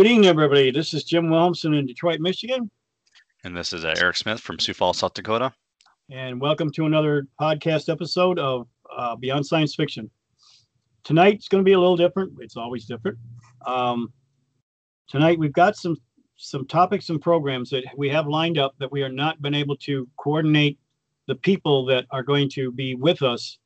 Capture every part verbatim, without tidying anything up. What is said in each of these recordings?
Good evening, everybody. This is Jim Wilmson in Detroit, Michigan. And this is uh, Eric Smith from Sioux Falls, South Dakota. And welcome to another podcast episode of uh, Beyond Science Fiction. Tonight's going to be a little different. It's always different. Um, tonight we've got some some topics and programs that we have lined up that we are not been able to coordinate the people that are going to be with us.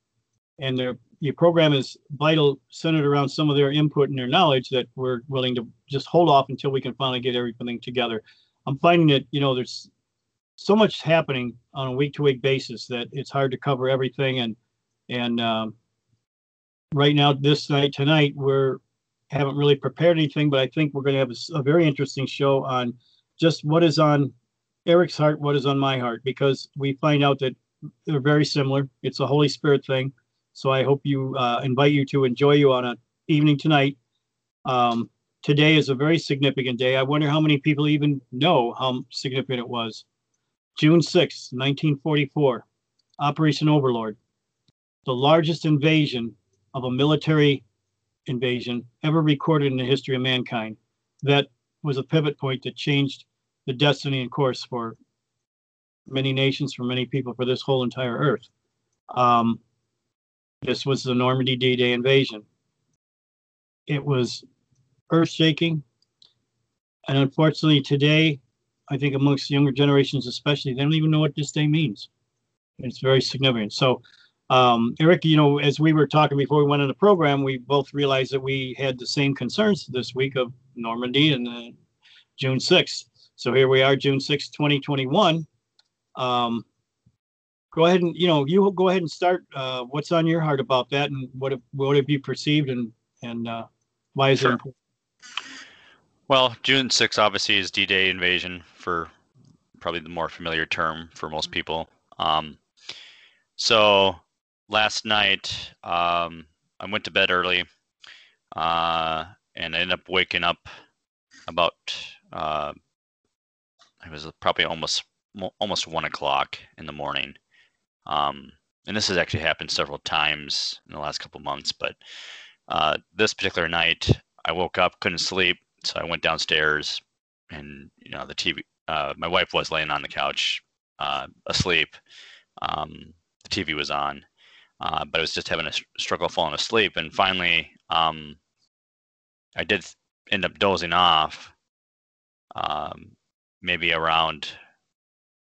And their, your program is vital, centered around some of their input and their knowledge that we're willing to just hold off until we can finally get everything together. I'm finding that, you know, there's so much happening on a week-to-week basis that it's hard to cover everything. And and um, right now, this night, tonight, we're haven't really prepared anything, but I think we're going to have a, a very interesting show on just what is on Eric's heart, what is on my heart, because we find out that they're very similar. It's a Holy Spirit thing. So I hope you uh, invite you to enjoy you on an evening tonight. Um, today is a very significant day. I wonder how many people even know how significant it was. June sixth, nineteen forty-four, Operation Overlord, the largest invasion of a military invasion ever recorded in the history of mankind. That was a pivot point that changed the destiny and course for many nations, for many people, for this whole entire earth. Um, This was the Normandy D-Day invasion. It was earth-shaking. And unfortunately today, I think amongst younger generations especially, they don't even know what this day means. It's very significant. So, um, Eric, you know, as we were talking before we went on the program, we both realized that we had the same concerns this week of Normandy and uh, June sixth. So here we are, June sixth, twenty twenty-one. Um, Go ahead and, you know, you go ahead and start uh, what's on your heart about that and what have, what have you perceived and, and uh, why is sure. it important? Well, June sixth obviously is D-Day invasion, for probably the more familiar term for most people. Um, so last night um, I went to bed early uh, and I ended up waking up about, uh, it was probably almost almost one o'clock in the morning. Um, and this has actually happened several times in the last couple months, but uh, this particular night I woke up, couldn't sleep. So I went downstairs and, you know, the T V, uh, my wife was laying on the couch, uh, asleep. Um, the T V was on, uh, but I was just having a struggle falling asleep. And finally, um, I did end up dozing off, um, maybe around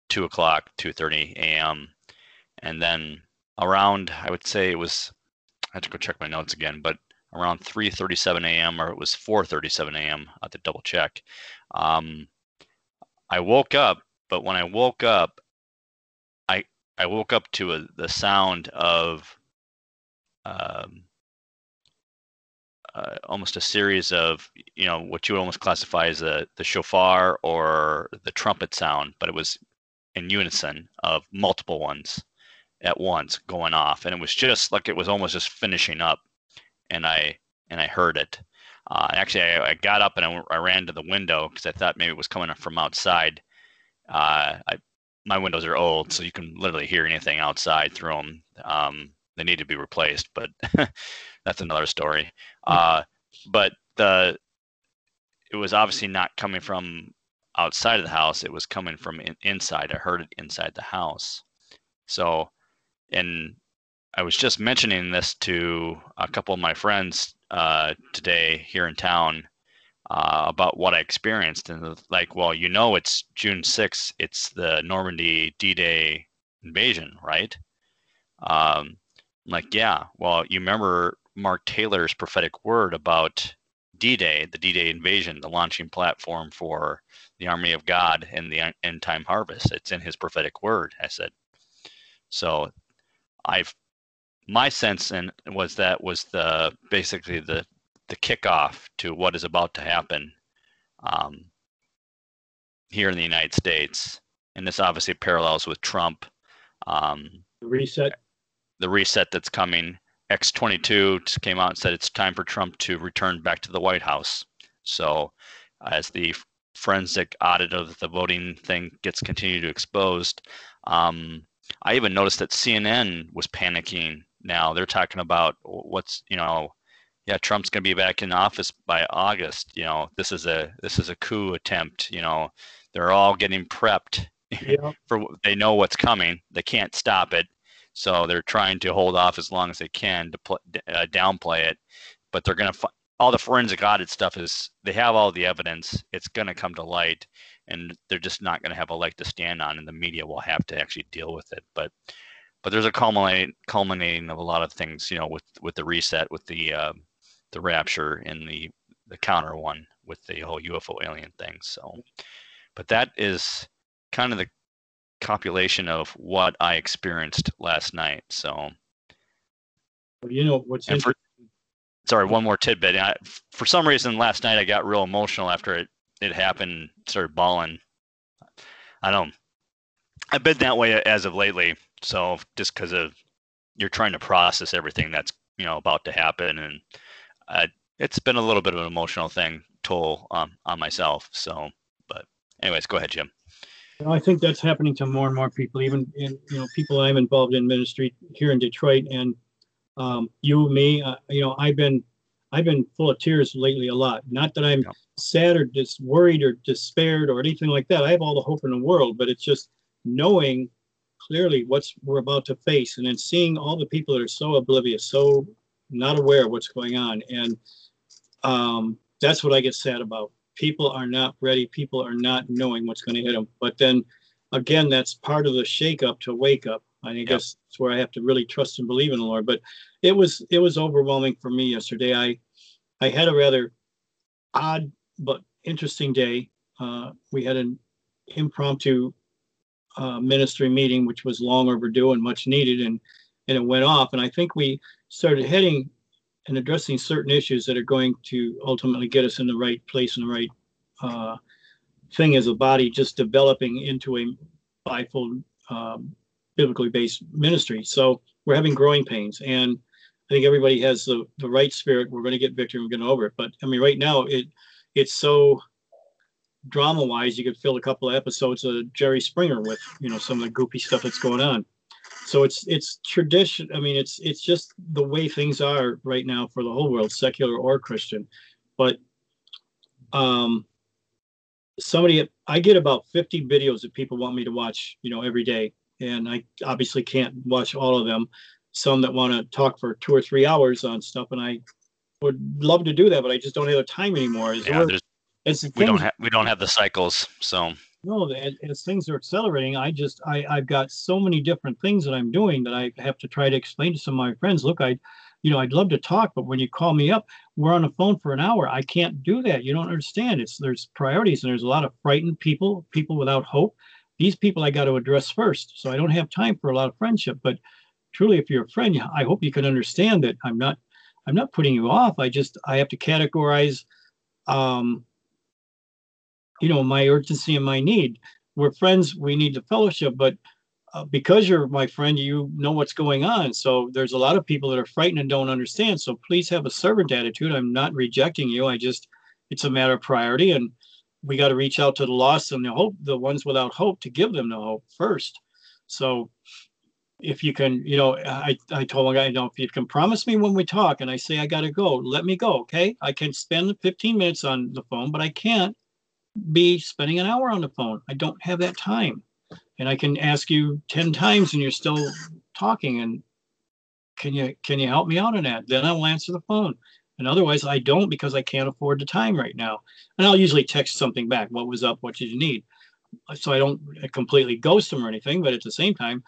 two o'clock, two thirty a m And then around, I would say it was, I had to go check my notes again, but around three thirty-seven a m or it was four thirty-seven a m I have to double check. Um, I woke up, but when I woke up, I I woke up to a, the sound of um, uh, almost a series of, you know, what you would almost classify as a, the shofar or the trumpet sound, but it was in unison of multiple ones at once going off, and it was just like it was almost just finishing up, and I and I heard it. Uh, actually, I, I got up and I, I ran to the window because I thought maybe it was coming from outside. Uh, I, my windows are old, so you can literally hear anything outside through them. Um, they need to be replaced, but that's another story. Uh, but the it was obviously not coming from outside of the house; it was coming from in, inside. I heard it inside the house, so. And I was just mentioning this to a couple of my friends uh, today here in town uh, about what I experienced. And like, well, you know, it's June sixth. It's the Normandy D-Day invasion, right? Um, like, yeah, well, you remember Mark Taylor's prophetic word about D-Day, the D-Day invasion, the launching platform for the army of God and the end time harvest. It's in his prophetic word, I said. So I've, my sense and was that was the basically the the kickoff to what is about to happen um, here in the United States, and this obviously parallels with Trump. Um, the reset, the reset that's coming. X twenty-two just came out and said it's time for Trump to return back to the White House. So, as the forensic audit of the voting thing gets continued to exposed. Um, I even noticed that C N N was panicking now. They're talking about what's, you know, yeah, Trump's going to be back in office by August. You know, this is a this is a coup attempt. You know, they're all getting prepped yeah. for they know what's coming. They can't stop it, so they're trying to hold off as long as they can to pl- uh, downplay it. But they're going to f- all the forensic audit stuff is they have all the evidence. It's going to come to light, and they're just not going to have a leg to stand on, and the media will have to actually deal with it. But but there's a culminating culminating of a lot of things, you know, with, with the reset, with the uh, the rapture, and the the counter one with the whole U F O alien thing. So, but that is kind of the compilation of what I experienced last night. So, well, you know what's for, sorry, one more tidbit. I, for some reason, last night I got real emotional after it it happened. Started bawling. I don't. I've been that way as of lately. So just because of you're trying to process everything that's, you know, about to happen, and uh, it's been a little bit of an emotional thing toll um, on myself. So, but anyways, go ahead, Jim. Well, I think that's happening to more and more people, even in, you know, people I'm involved in ministry here in Detroit, and um, you, me, uh, you know, I've been I've been full of tears lately a lot. Not that I'm yeah. sad or just worried or despaired or anything like that. I have all the hope in the world, but it's just knowing clearly what's we're about to face, and then seeing all the people that are so oblivious, so not aware of what's going on. And um, that's what I get sad about. People are not ready. People are not knowing what's going to hit them. But then again, that's part of the shakeup to wake up. I guess yep. that's where I have to really trust and believe in the Lord. But it was it was overwhelming for me yesterday. I I had a rather odd but interesting day. Uh, we had an impromptu Uh, ministry meeting, which was long overdue and much needed, and and it went off, and I think we started heading and addressing certain issues that are going to ultimately get us in the right place and the right uh, thing as a body, just developing into a bifold um, biblically based ministry. So we're having growing pains, and I think everybody has the, the right spirit. We're going to get victory, we're going to over it. But I mean, right now it it's so drama wise, you could fill a couple of episodes of Jerry Springer with, you know, some of the goopy stuff that's going on. So it's it's tradition. I mean, it's it's just the way things are right now for the whole world, secular or Christian. But um, somebody, I get about fifty videos that people want me to watch, you know, every day. And I obviously can't watch all of them. Some that want to talk for two or three hours on stuff. And I would love to do that, but I just don't have the time anymore. Yeah, As we don't have we don't have the cycles, so no. As, as things are accelerating, I just I I've got so many different things that I'm doing that I have to try to explain to some of my friends. Look, I, you know, I'd love to talk, but when you call me up, we're on the phone for an hour. I can't do that. You don't understand. It's there's priorities, and there's a lot of frightened people, people without hope. These people I got to address first, so I don't have time for a lot of friendship. But truly, if you're a friend, I hope you can understand that I'm not I'm not putting you off. I just I have to categorize. Um, You know, my urgency and my need. We're friends. We need the fellowship. But uh, because you're my friend, you know what's going on. So there's a lot of people that are frightened and don't understand. So please have a servant attitude. I'm not rejecting you. I just, it's a matter of priority. And we got to reach out to the lost and the hope, the ones without hope, to give them the hope first. So if you can, you know, I, I told one guy, you know, if you can promise me when we talk and I say I got to go, let me go. Okay. I can spend fifteen minutes on the phone, but I can't be spending an hour on the phone. I don't have that time. And I can ask you ten times and you're still talking. And can you can you help me out on that? Then I will answer the phone. And otherwise I don't, because I can't afford the time right now. And I'll usually text something back. What was up? What did you need? So I don't completely ghost them or anything, but at the same time,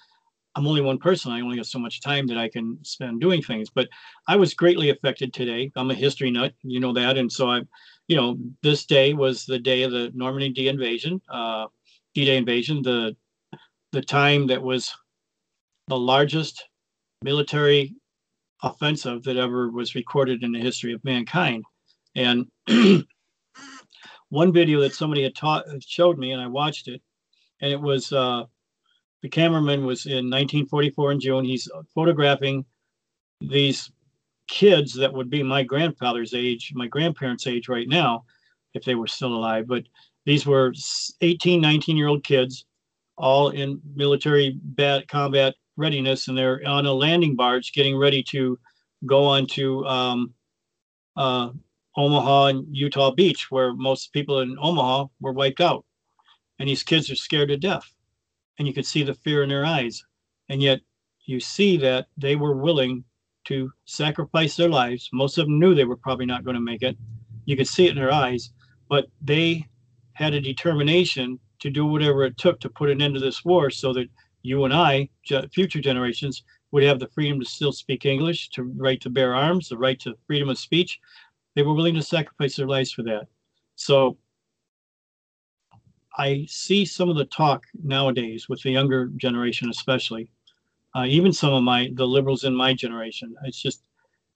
I'm only one person. I only have so much time that I can spend doing things. But I was greatly affected today. I'm a history nut, you know that. And so I, you know, this day was the day of the Normandy invasion, uh, D-Day invasion, the the time that was the largest military offensive that ever was recorded in the history of mankind. And one video that somebody had taught, showed me, and I watched it, and it was... Uh, The cameraman was in nineteen forty-four in June. He's photographing these kids that would be my grandfather's age, my grandparents' age right now, if they were still alive. But these were eighteen, nineteen-year-old kids, all in military bat, combat readiness, and they're on a landing barge getting ready to go on to um, uh, Omaha and Utah Beach, where most people in Omaha were wiped out. And these kids are scared to death. And you could see the fear in their eyes. And yet you see that they were willing to sacrifice their lives. Most of them knew they were probably not going to make it. You could see it in their eyes, but they had a determination to do whatever it took to put an end to this war so that you and I, future generations, would have the freedom to still speak English, to right to bear arms, the right to freedom of speech. They were willing to sacrifice their lives for that. So I see some of the talk nowadays with the younger generation, especially, uh, even some of my the liberals in my generation. It's just,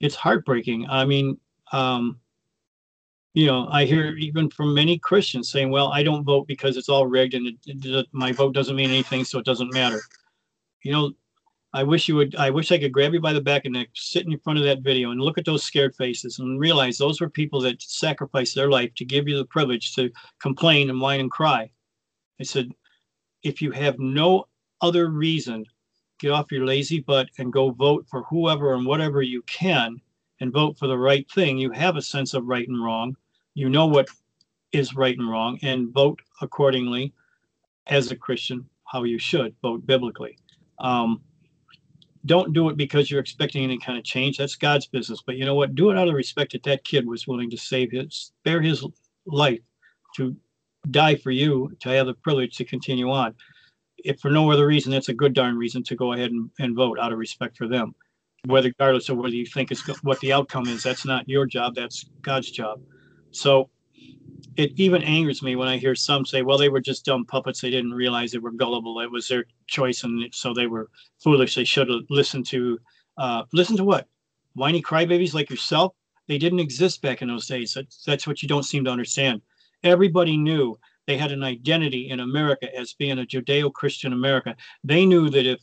it's heartbreaking. I mean, um, you know, I hear even from many Christians saying, well, I don't vote because it's all rigged and it, it, my vote doesn't mean anything, so it doesn't matter. You know, I wish you would, I wish I could grab you by the back and neck, sit in front of that video and look at those scared faces and realize those were people that sacrificed their life to give you the privilege to complain and whine and cry. I said, if you have no other reason, get off your lazy butt and go vote for whoever and whatever you can and vote for the right thing. You have a sense of right and wrong. You know what is right and wrong, and vote accordingly as a Christian, how you should vote biblically. Um, Don't do it because you're expecting any kind of change. That's God's business. But you know what? Do it out of respect that that kid was willing to save his, spare his life to die for you, to have the privilege to continue on. If for no other reason, that's a good darn reason to go ahead and, and vote out of respect for them. Whether, regardless of whether you think it's what the outcome is, that's not your job. That's God's job. So it even angers me when I hear some say, well, they were just dumb puppets. They didn't realize they were gullible. It was their choice, and so they were foolish. They should have listened to, uh, listen to what? Whiny crybabies like yourself? They didn't exist back in those days. That's, that's what you don't seem to understand. Everybody knew they had an identity in America as being a Judeo-Christian America. They knew that if,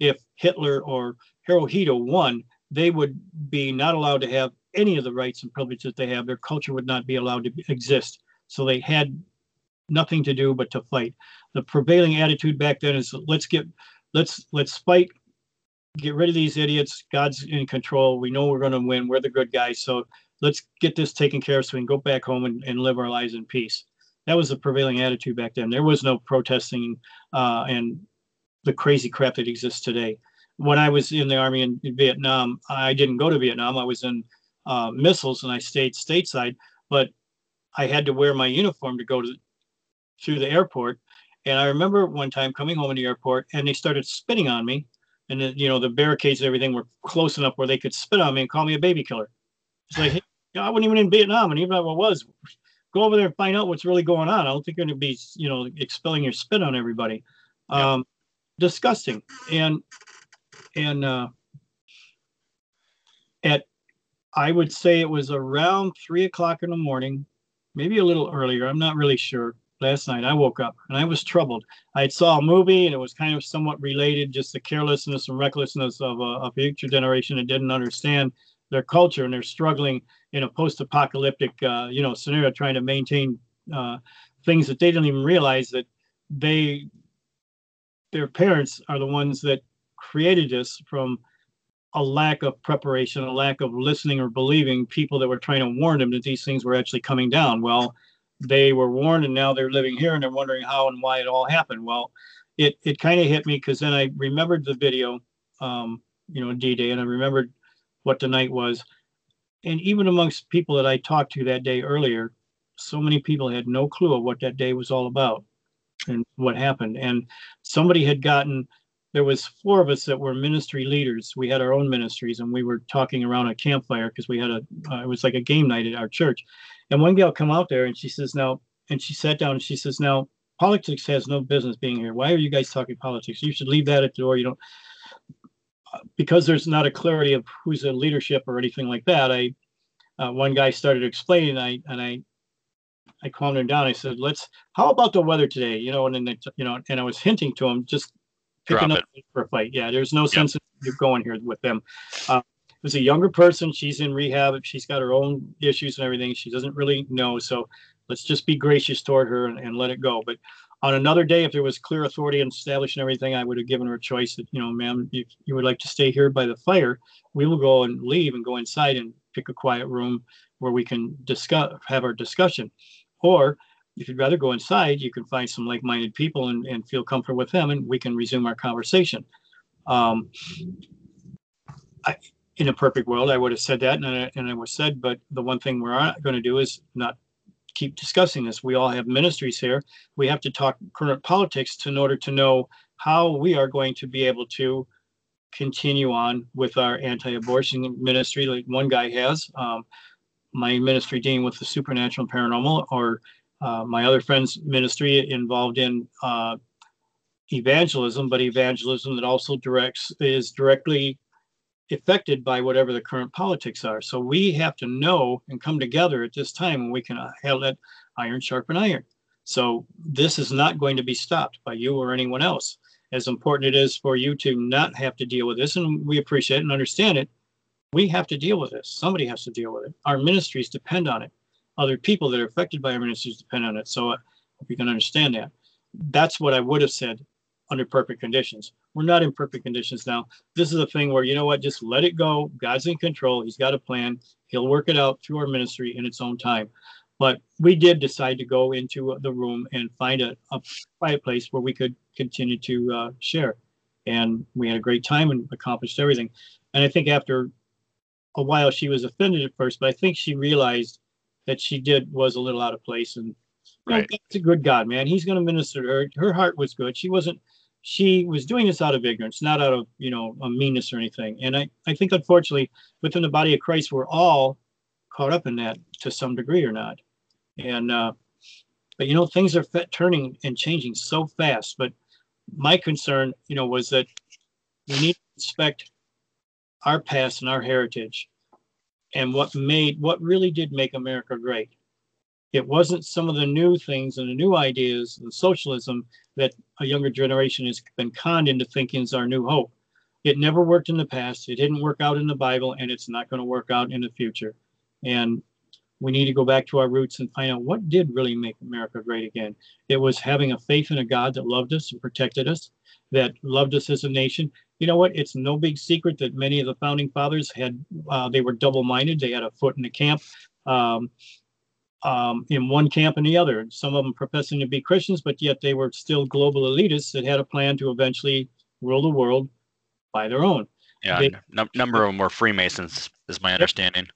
if Hitler or Hirohito won, they would be not allowed to have any of the rights and privileges that they have. Their culture would not be allowed to exist. So they had nothing to do but to fight. The prevailing attitude back then is let's get, let's let's fight, get rid of these idiots. God's in control. We know we're going to win. We're the good guys. So let's get this taken care of so we can go back home and, and live our lives in peace. That was the prevailing attitude back then. There was no protesting uh, and the crazy crap that exists today. When I was in the Army in Vietnam, I didn't go to Vietnam. I was in uh, missiles and I stayed stateside, but I had to wear my uniform to go to through the airport. And I remember one time coming home in the airport and they started spitting on me. And, the, you know, the barricades and everything were close enough where they could spit on me and call me a baby killer. It's like, hey, I wasn't even in Vietnam. And even if I was, go over there and find out what's really going on. I don't think you're going to be, you know, expelling your spit on everybody. Yeah. Um, disgusting. And, and uh, at, I would say it was around three o'clock in the morning, maybe a little earlier, I'm not really sure. Last night I woke up and I was troubled. I saw a movie and it was kind of somewhat related, just the carelessness and recklessness of a, a future generation that didn't understand their culture, and they're struggling in a post-apocalyptic, uh, you know, scenario, trying to maintain uh, things that they didn't even realize that they, their parents are the ones that created this from a lack of preparation, a lack of listening or believing people that were trying to warn them that these things were actually coming down. Well, they were warned and now they're living here and they're wondering how and why it all happened. Well, it, it kind of hit me because then I remembered the video, um, you know, D-Day, and I remembered what the night was. And even amongst people that I talked to that day earlier, so many people had no clue of what that day was all about and what happened. And somebody had gotten... There was four of us that were ministry leaders. We had our own ministries, and we were talking around a campfire because we had a, uh, it was like a game night at our church. And one gal come out there, and she says, now, and she sat down, and she says, now, politics has no business being here. Why are you guys talking politics? You should leave that at the door. You don't, because there's not a clarity of who's in leadership or anything like that. I, uh, one guy started explaining, I and I, I calmed him down. I said, let's, how about the weather today? You know, and then, you know, and I was hinting to him, just picking up for a fight. Yeah, there's no sense of going here with them. Uh, it was a younger person. She's in rehab. She's got her own issues and everything. She doesn't really know. So let's just be gracious toward her and, and let it go. But on another day, if there was clear authority and established and everything, I would have given her a choice that, you know, ma'am, if you would like to stay here by the fire, we will go and leave and go inside and pick a quiet room where we can discuss, have our discussion. Or if you'd rather go inside, you can find some like-minded people and, and feel comfortable with them, and we can resume our conversation. Um, I, in a perfect world, I would have said that, and I, and I was said, but the one thing we're not going to do is not keep discussing this. We all have ministries here. We have to talk current politics to, in order to know how we are going to be able to continue on with our anti-abortion ministry, like one guy has. Um, my ministry dealing with the supernatural and paranormal, or uh, my other friend's ministry involved in uh, evangelism, but evangelism that also directs is directly affected by whatever the current politics are. So we have to know and come together at this time, and we can have that iron sharpen iron. So this is not going to be stopped by you or anyone else. As important it is for you to not have to deal with this, and we appreciate it and understand it, we have to deal with this. Somebody has to deal with it. Our ministries depend on it. Other people that are affected by our ministries depend on it. So I hope you can understand that. That's what I would have said under perfect conditions. We're not in perfect conditions now. This is a thing where, you know what, just let it go. God's in control. He's got a plan. He'll work it out through our ministry in its own time. But we did decide to go into the room and find a, a quiet place where we could continue to uh, share. And we had a great time and accomplished everything. And I think after a while, she was offended at first, but I think she realized that she did was a little out of place. And right. Oh, that's a good God, man. He's going to minister to her. Her heart was good. She wasn't. She was doing this out of ignorance, not out of, you know, a meanness or anything. And I, I think, unfortunately, within the body of Christ, we're all caught up in that to some degree or not. And, uh, but, you know, things are turning and changing so fast. But my concern, you know, was that we need to respect our past and our heritage and what made, what really did make America great. It wasn't some of the new things and the new ideas and socialism that a younger generation has been conned into thinking is our new hope. It never worked in the past. It didn't work out in the Bible, and it's not going to work out in the future. And we need to go back to our roots and find out what did really make America great again. It was having a faith in a God that loved us and protected us, that loved us as a nation. You know what? It's no big secret that many of the founding fathers had, uh, they were double-minded. They had a foot in the camp. Um, Um, in one camp and the other, some of them professing to be Christians, but yet they were still global elitists that had a plan to eventually rule the world by their own. Yeah, they, n number of them were Freemasons, is my understanding.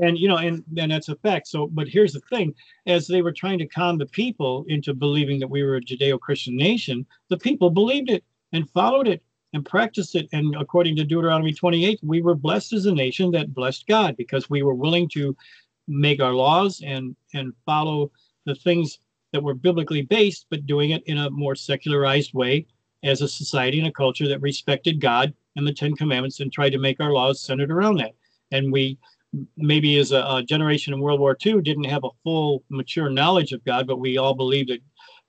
And, you know, and, and that's a fact. So, but here's the thing. As they were trying to con the people into believing that we were a Judeo-Christian nation, the people believed it and followed it and practiced it. And according to Deuteronomy twenty-eight, we were blessed as a nation that blessed God because we were willing to make our laws and and follow the things that were biblically based, but doing it in a more secularized way as a society and a culture that respected God and the Ten Commandments and tried to make our laws centered around that. And we maybe as a, a generation in World War Two didn't have a full mature knowledge of God, but we all believed that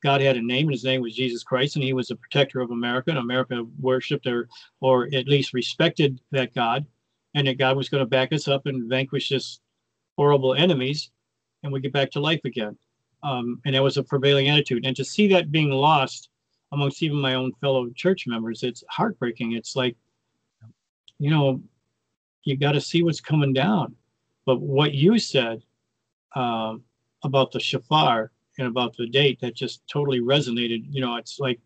God had a name, and his name was Jesus Christ, and he was a protector of America, and America worshipped or, or at least respected that God, and that God was going to back us up and vanquish this horrible enemies, and we get back to life again. Um, and that was a prevailing attitude. And to see that being lost amongst even my own fellow church members, it's heartbreaking. It's like, you know, you got to see what's coming down. But what you said um, about the shofar and about the date, that just totally resonated. You know, it's like,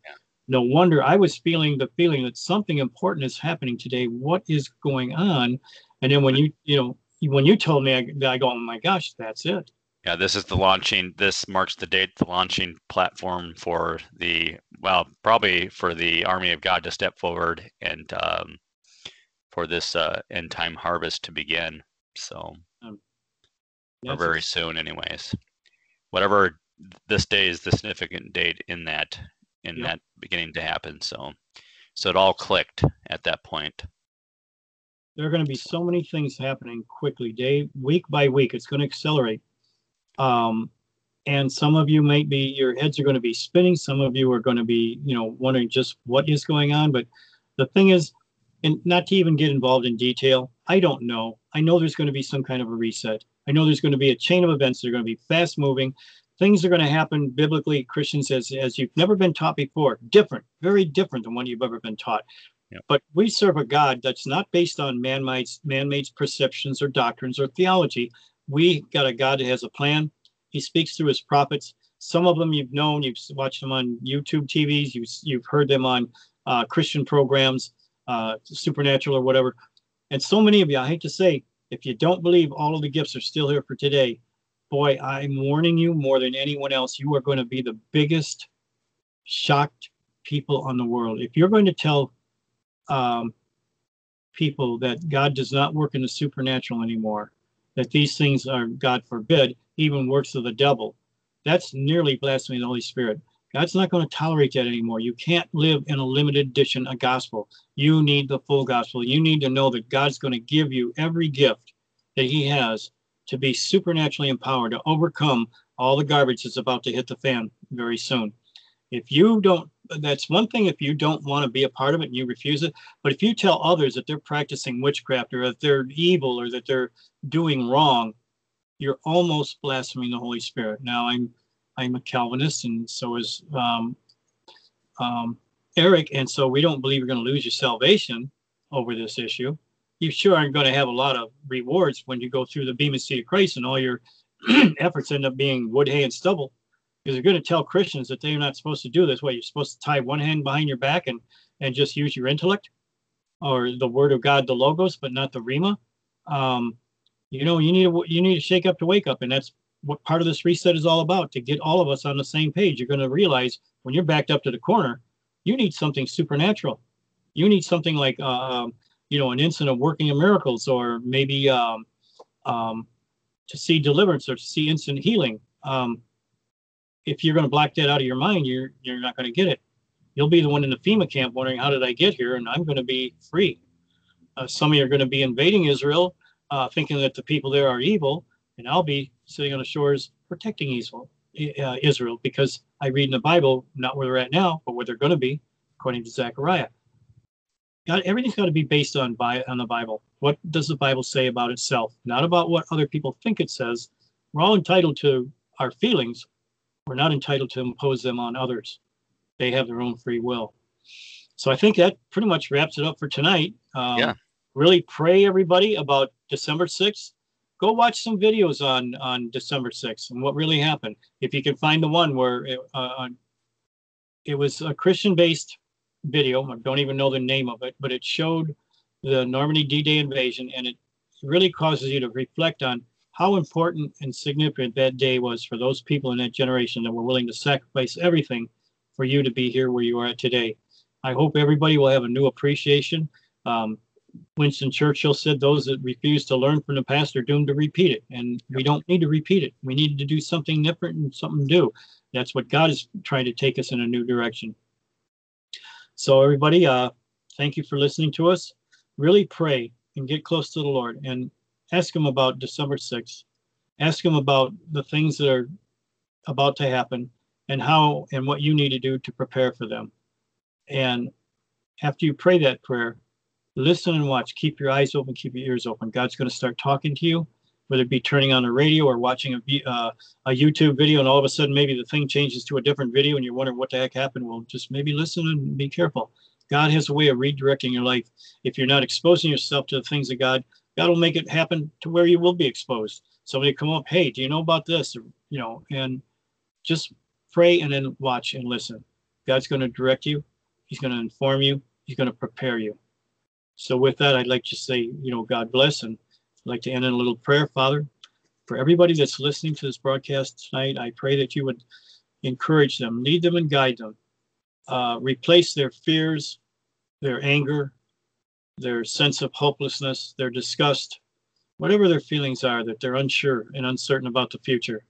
no wonder I was feeling the feeling that something important is happening today. What is going on? And then when you, you know, when you told me, I, I go, oh my gosh, that's it. Yeah, this is the launching. This marks the date, the launching platform for the, well, probably for the army of God to step forward and um, for this uh, end time harvest to begin. So, um, or very soon, anyways. Whatever this day is, the significant date in that in yep. that beginning to happen. So, so it all clicked at that point. There are going to be so many things happening quickly, day, week by week. It's going to accelerate. Um, and some of you might be, your heads are going to be spinning. Some of you are going to be, you know, wondering just what is going on. But the thing is, and not to even get involved in detail, I don't know. I know there's going to be some kind of a reset. I know there's going to be a chain of events that are going to be fast moving. Things are going to happen biblically, Christians, as, as you've never been taught before. Different, very different than what you've ever been taught. Yeah. But we serve a God that's not based on man-made man-made perceptions or doctrines or theology. We got a God that has a plan. He speaks through his prophets. Some of them you've known, you've watched them on YouTube T Vs, you've, you've heard them on uh, Christian programs, uh, Supernatural or whatever. And so many of you, I hate to say, if you don't believe all of the gifts are still here for today, boy, I'm warning you more than anyone else, you are going to be the biggest shocked people on the world. If you're going to tell um, people that God does not work in the supernatural anymore, that these things are, God forbid, even works of the devil, that's nearly blasphemy of the Holy Spirit. God's not going to tolerate that anymore. You can't live in a limited edition of gospel. You need the full gospel. You need to know that God's going to give you every gift that he has to be supernaturally empowered to overcome all the garbage that's about to hit the fan very soon. If you don't, that's one thing if you don't want to be a part of it and you refuse it. But if you tell others that they're practicing witchcraft or that they're evil or that they're doing wrong, you're almost blaspheming the Holy Spirit. Now, I'm I'm a Calvinist, and so is um, um, Eric, and so we don't believe you're going to lose your salvation over this issue. You sure aren't going to have a lot of rewards when you go through the Bema Seat of Christ and all your efforts end up being wood, hay, and stubble, because you're going to tell Christians that they're not supposed to do this. What, you're supposed to tie one hand behind your back and, and just use your intellect or the word of God, the logos, but not the rhema? Um, you know, you need, you need to shake up to wake up, and that's what part of this reset is all about, to get all of us on the same page. You're going to realize when you're backed up to the corner, you need something supernatural. You need something like, uh, you know, an instant of working of miracles, or maybe um, um, to see deliverance or to see instant healing. Um, if you're going to block that out of your mind, you're, you're not going to get it. You'll be the one in the FEMA camp wondering, how did I get here? And I'm going to be free. Uh, some of you are going to be invading Israel, uh, thinking that the people there are evil. And I'll be sitting on the shores protecting Israel, uh, Israel, because I read in the Bible, not where they're at now, but where they're going to be, according to Zechariah. God, everything's got to be based on, by, on the Bible. What does the Bible say about itself? Not about what other people think it says. We're all entitled to our feelings. We're not entitled to impose them on others. They have their own free will. So I think that pretty much wraps it up for tonight. Um, yeah. Really pray, everybody, about December sixth. Go watch some videos on, on December sixth and what really happened. If you can find the one where it, uh, it was a Christian-based video. I don't even know the name of it, but it showed the Normandy D-Day invasion, and it really causes you to reflect on how important and significant that day was for those people in that generation that were willing to sacrifice everything for you to be here where you are today. I hope everybody will have a new appreciation. Um, Winston Churchill said, those that refuse to learn from the past are doomed to repeat it. And we don't need to repeat it. We need to do something different and something new. That's what God is trying to take us in a new direction. So everybody, uh, thank you for listening to us. Really pray and get close to the Lord and ask him about December sixth. Ask him about the things that are about to happen and how and what you need to do to prepare for them. And after you pray that prayer, listen and watch. Keep your eyes open. Keep your ears open. God's going to start talking to you, whether it be turning on the radio or watching a, uh, a YouTube video, and all of a sudden maybe the thing changes to a different video and you're wondering what the heck happened. Well, just maybe listen and be careful. God has a way of redirecting your life. If you're not exposing yourself to the things of God, God will make it happen to where you will be exposed. Somebody come up, hey, do you know about this? Or, you know, and just pray and then watch and listen. God's going to direct you. He's going to inform you. He's going to prepare you. So with that, I'd like to say, you know, God bless, and I'd like to end in a little prayer. Father, for everybody that's listening to this broadcast tonight, I pray that you would encourage them, lead them and guide them, uh, replace their fears, their anger, their sense of hopelessness, their disgust, whatever their feelings are, that they're unsure and uncertain about the future.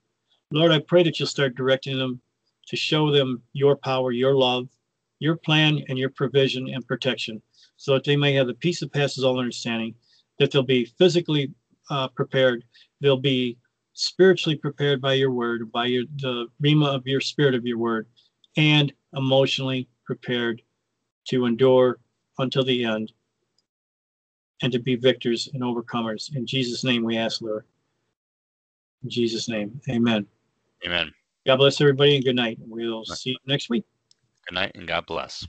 Lord, I pray that you'll start directing them to show them your power, your love, your plan, and your provision and protection, so that they may have the peace that passes all understanding, that they'll be physically uh, prepared, they'll be spiritually prepared by your word, by your, the rhema of your spirit of your word, and emotionally prepared to endure until the end and to be victors and overcomers. In Jesus' name we ask, Lord. In Jesus' name, amen. Amen. God bless everybody and good night. We'll see you next week. Good night and God bless.